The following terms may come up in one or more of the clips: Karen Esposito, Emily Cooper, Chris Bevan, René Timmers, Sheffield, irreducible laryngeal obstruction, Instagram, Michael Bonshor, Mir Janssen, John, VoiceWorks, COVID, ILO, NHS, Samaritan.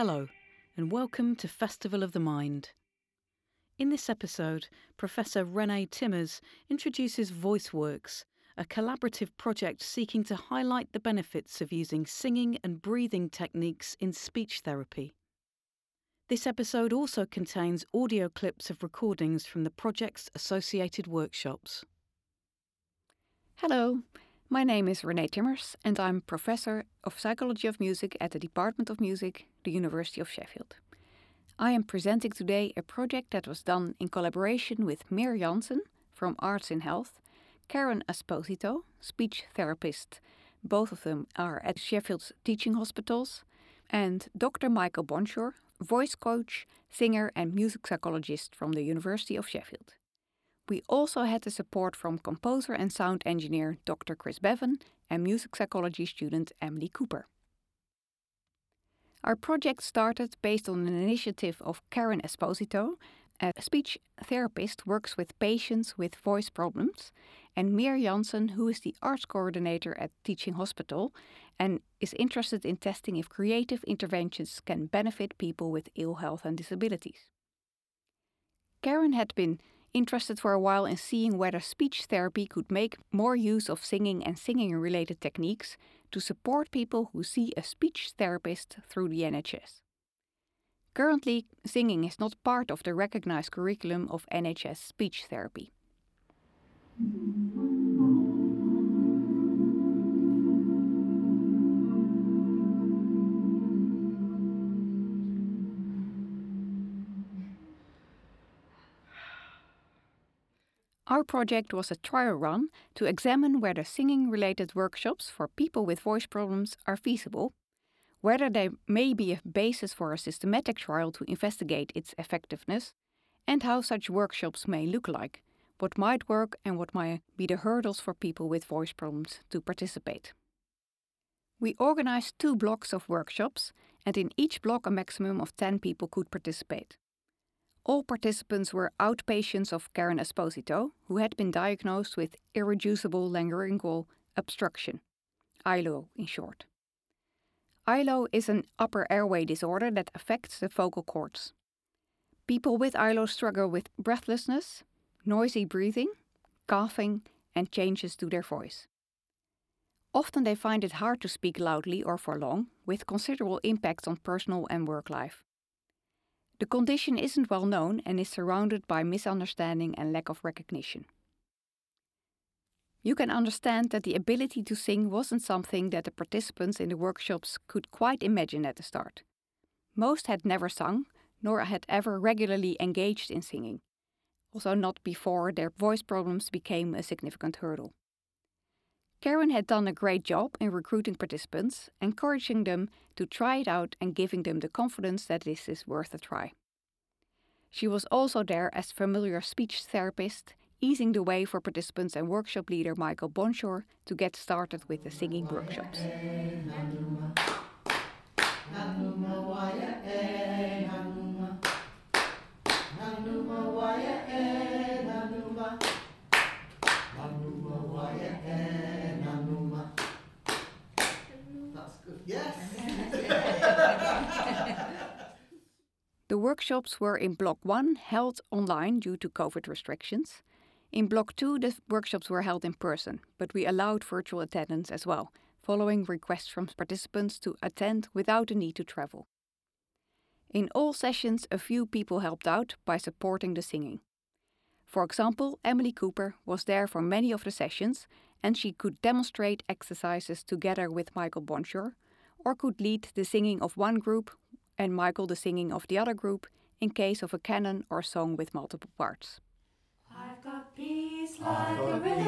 Hello, and welcome to Festival of the Mind. In this episode, Professor René Timmers introduces VoiceWorks, a collaborative project seeking to highlight the benefits of using singing and breathing techniques in speech therapy. This episode also contains audio clips of recordings from the project's associated workshops. Hello, my name is René Timmers and I'm Professor of Psychology of Music at the Department of Music, the University of Sheffield. I am presenting today a project that was done in collaboration with Mir Janssen from Arts in Health, Karen Esposito, speech therapist, both of them are at Sheffield's teaching hospitals, and Dr. Michael Bonshor, voice coach, singer and music psychologist from the University of Sheffield. We also had the support from composer and sound engineer Dr. Chris Bevan and music psychology student Emily Cooper. Our project started based on an initiative of Karen Esposito, a speech therapist works with patients with voice problems, and Mir Janssen, who is the arts coordinator at Teaching Hospital and is interested in testing if creative interventions can benefit people with ill health and disabilities. Karen had been interested for a while in seeing whether speech therapy could make more use of singing and singing-related techniques to support people who see a speech therapist through the NHS. Currently, singing is not part of the recognized curriculum of NHS speech therapy. Our project was a trial run to examine whether singing-related workshops for people with voice problems are feasible, whether there may be a basis for a systematic trial to investigate its effectiveness, and how such workshops may look like, what might work and what might be the hurdles for people with voice problems to participate. We organized 2 blocks of workshops, and in each block a maximum of 10 people could participate. All participants were outpatients of Karen Esposito, who had been diagnosed with irreducible laryngeal obstruction, ILO in short. ILO is an upper airway disorder that affects the vocal cords. People with ILO struggle with breathlessness, noisy breathing, coughing, and changes to their voice. Often they find it hard to speak loudly or for long, with considerable impact on personal and work life. The condition isn't well known and is surrounded by misunderstanding and lack of recognition. You can understand that the ability to sing wasn't something that the participants in the workshops could quite imagine at the start. Most had never sung, nor had ever regularly engaged in singing, also not before their voice problems became a significant hurdle. Karen had done a great job in recruiting participants, encouraging them to try it out and giving them the confidence that this is worth a try. She was also there as familiar speech therapist, easing the way for participants and workshop leader Michael Bonshor to get started with the singing workshops. That's good. Yes! The workshops were in Block 1 held online due to COVID restrictions. In Block 2, the workshops were held in person, but we allowed virtual attendance as well, following requests from participants to attend without the need to travel. In all sessions, a few people helped out by supporting the singing. For example, Emily Cooper was there for many of the sessions, and she could demonstrate exercises together with Michael Bonshor, or could lead the singing of one group and Michael the singing of the other group in case of a canon or song with multiple parts. I've got peace like a river, I've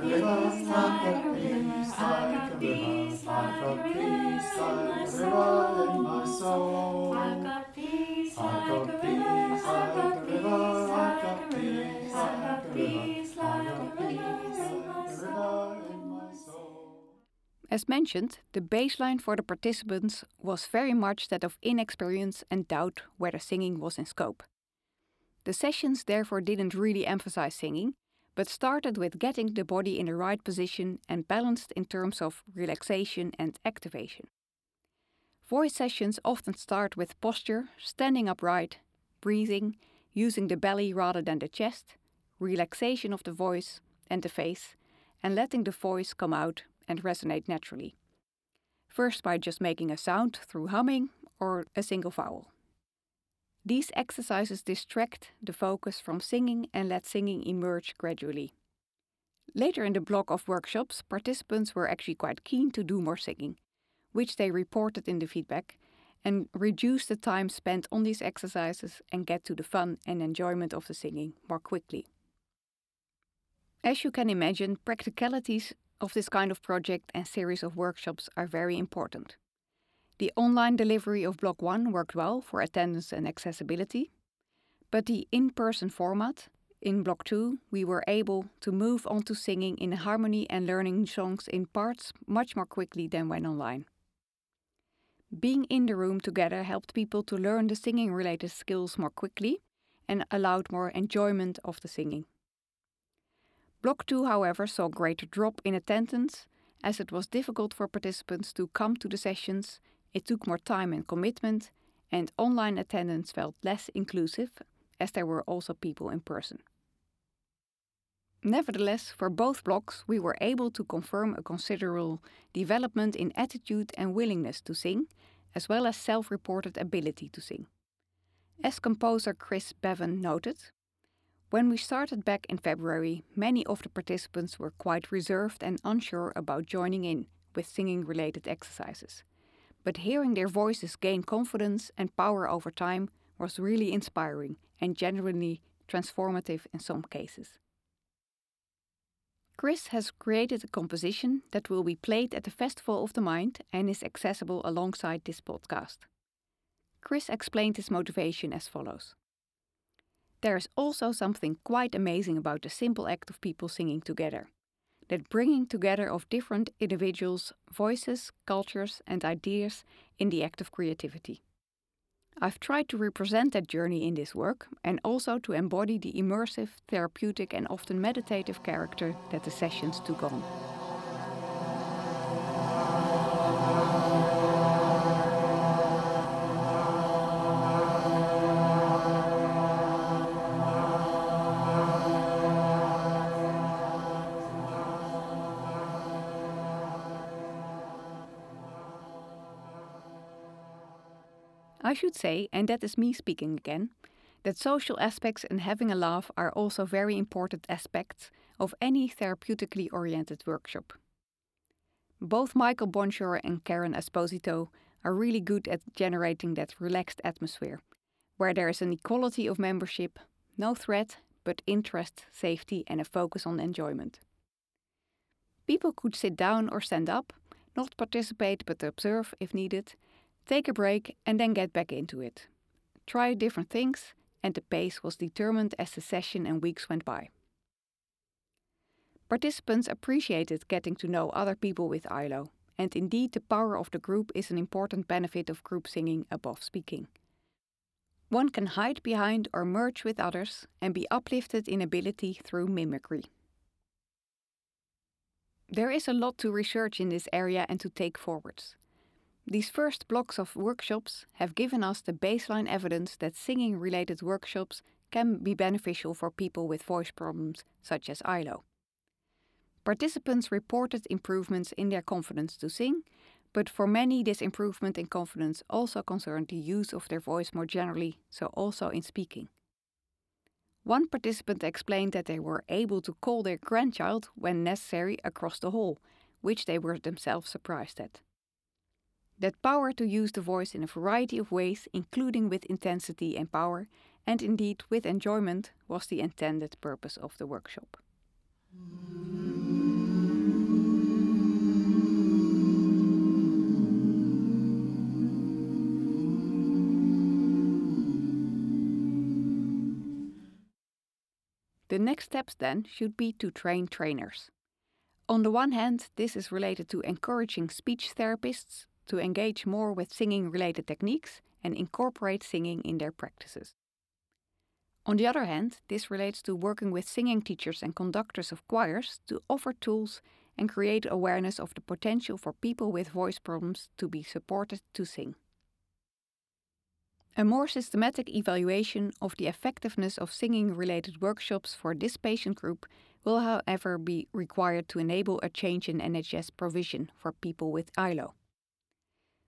got peace like a river, I've got peace like a river in my soul. I've got peace like a river, I've got peace like a river, I've got peace like a river in my soul. As mentioned, the baseline for the participants was very much that of inexperience and doubt whether singing was in scope. The sessions therefore didn't really emphasize singing, but started with getting the body in the right position and balanced in terms of relaxation and activation. Voice sessions often start with posture, standing upright, breathing, using the belly rather than the chest, relaxation of the voice and the face, and letting the voice come out and resonate naturally. First by just making a sound through humming or a single vowel. These exercises distract the focus from singing and let singing emerge gradually. Later in the block of workshops, participants were actually quite keen to do more singing, which they reported in the feedback, and reduce the time spent on these exercises and get to the fun and enjoyment of the singing more quickly. As you can imagine, practicalities of this kind of project and series of workshops are very important. The online delivery of Block 1 worked well for attendance and accessibility, but the in-person format in Block 2 we were able to move on to singing in harmony and learning songs in parts much more quickly than when online. Being in the room together helped people to learn the singing-related skills more quickly and allowed more enjoyment of the singing. Block 2, however, saw a greater drop in attendance. As it was difficult for participants to come to the sessions, it took more time and commitment, and online attendance felt less inclusive, as there were also people in person. Nevertheless, for both blocks, we were able to confirm a considerable development in attitude and willingness to sing, as well as self-reported ability to sing. As composer Chris Bevan noted, when we started back in February, many of the participants were quite reserved and unsure about joining in with singing-related exercises. But hearing their voices gain confidence and power over time was really inspiring and genuinely transformative in some cases. Chris has created a composition that will be played at the Festival of the Mind and is accessible alongside this podcast. Chris explained his motivation as follows. There is also something quite amazing about the simple act of people singing together. That bringing together of different individuals, voices, cultures and ideas in the act of creativity. I've tried to represent that journey in this work and also to embody the immersive, therapeutic and often meditative character that the sessions took on. I should say, and that is me speaking again, that social aspects and having a laugh are also very important aspects of any therapeutically oriented workshop. Both Michael Bonshor and Karen Esposito are really good at generating that relaxed atmosphere, where there is an equality of membership, no threat, but interest, safety and a focus on enjoyment. People could sit down or stand up, not participate but observe if needed, take a break and then get back into it. Try different things, and the pace was determined as the session and weeks went by. Participants appreciated getting to know other people with ILO, and indeed the power of the group is an important benefit of group singing above speaking. One can hide behind or merge with others and be uplifted in ability through mimicry. There is a lot to research in this area and to take forwards. These first blocks of workshops have given us the baseline evidence that singing-related workshops can be beneficial for people with voice problems, such as ILO. Participants reported improvements in their confidence to sing, but for many this improvement in confidence also concerned the use of their voice more generally, so also in speaking. One participant explained that they were able to call their grandchild when necessary across the hall, which they were themselves surprised at. That power to use the voice in a variety of ways, including with intensity and power, and indeed with enjoyment, was the intended purpose of the workshop. The next steps then should be to train trainers. On the one hand, this is related to encouraging speech therapists to engage more with singing-related techniques and incorporate singing in their practices. On the other hand, this relates to working with singing teachers and conductors of choirs to offer tools and create awareness of the potential for people with voice problems to be supported to sing. A more systematic evaluation of the effectiveness of singing-related workshops for this patient group will, however, be required to enable a change in NHS provision for people with ILO.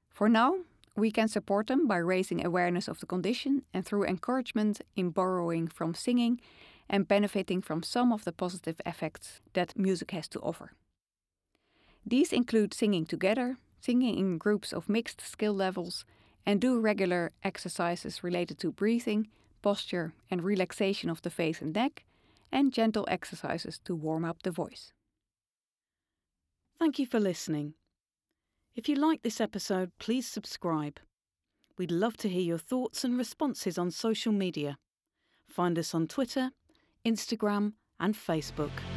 For now, we can support them by raising awareness of the condition and through encouragement in borrowing from singing and benefiting from some of the positive effects that music has to offer. These include singing together, singing in groups of mixed skill levels, and do regular exercises related to breathing, posture and relaxation of the face and neck, and gentle exercises to warm up the voice. Thank you for listening. If you like this episode, please subscribe. We'd love to hear your thoughts and responses on social media. Find us on Twitter, Instagram, and Facebook.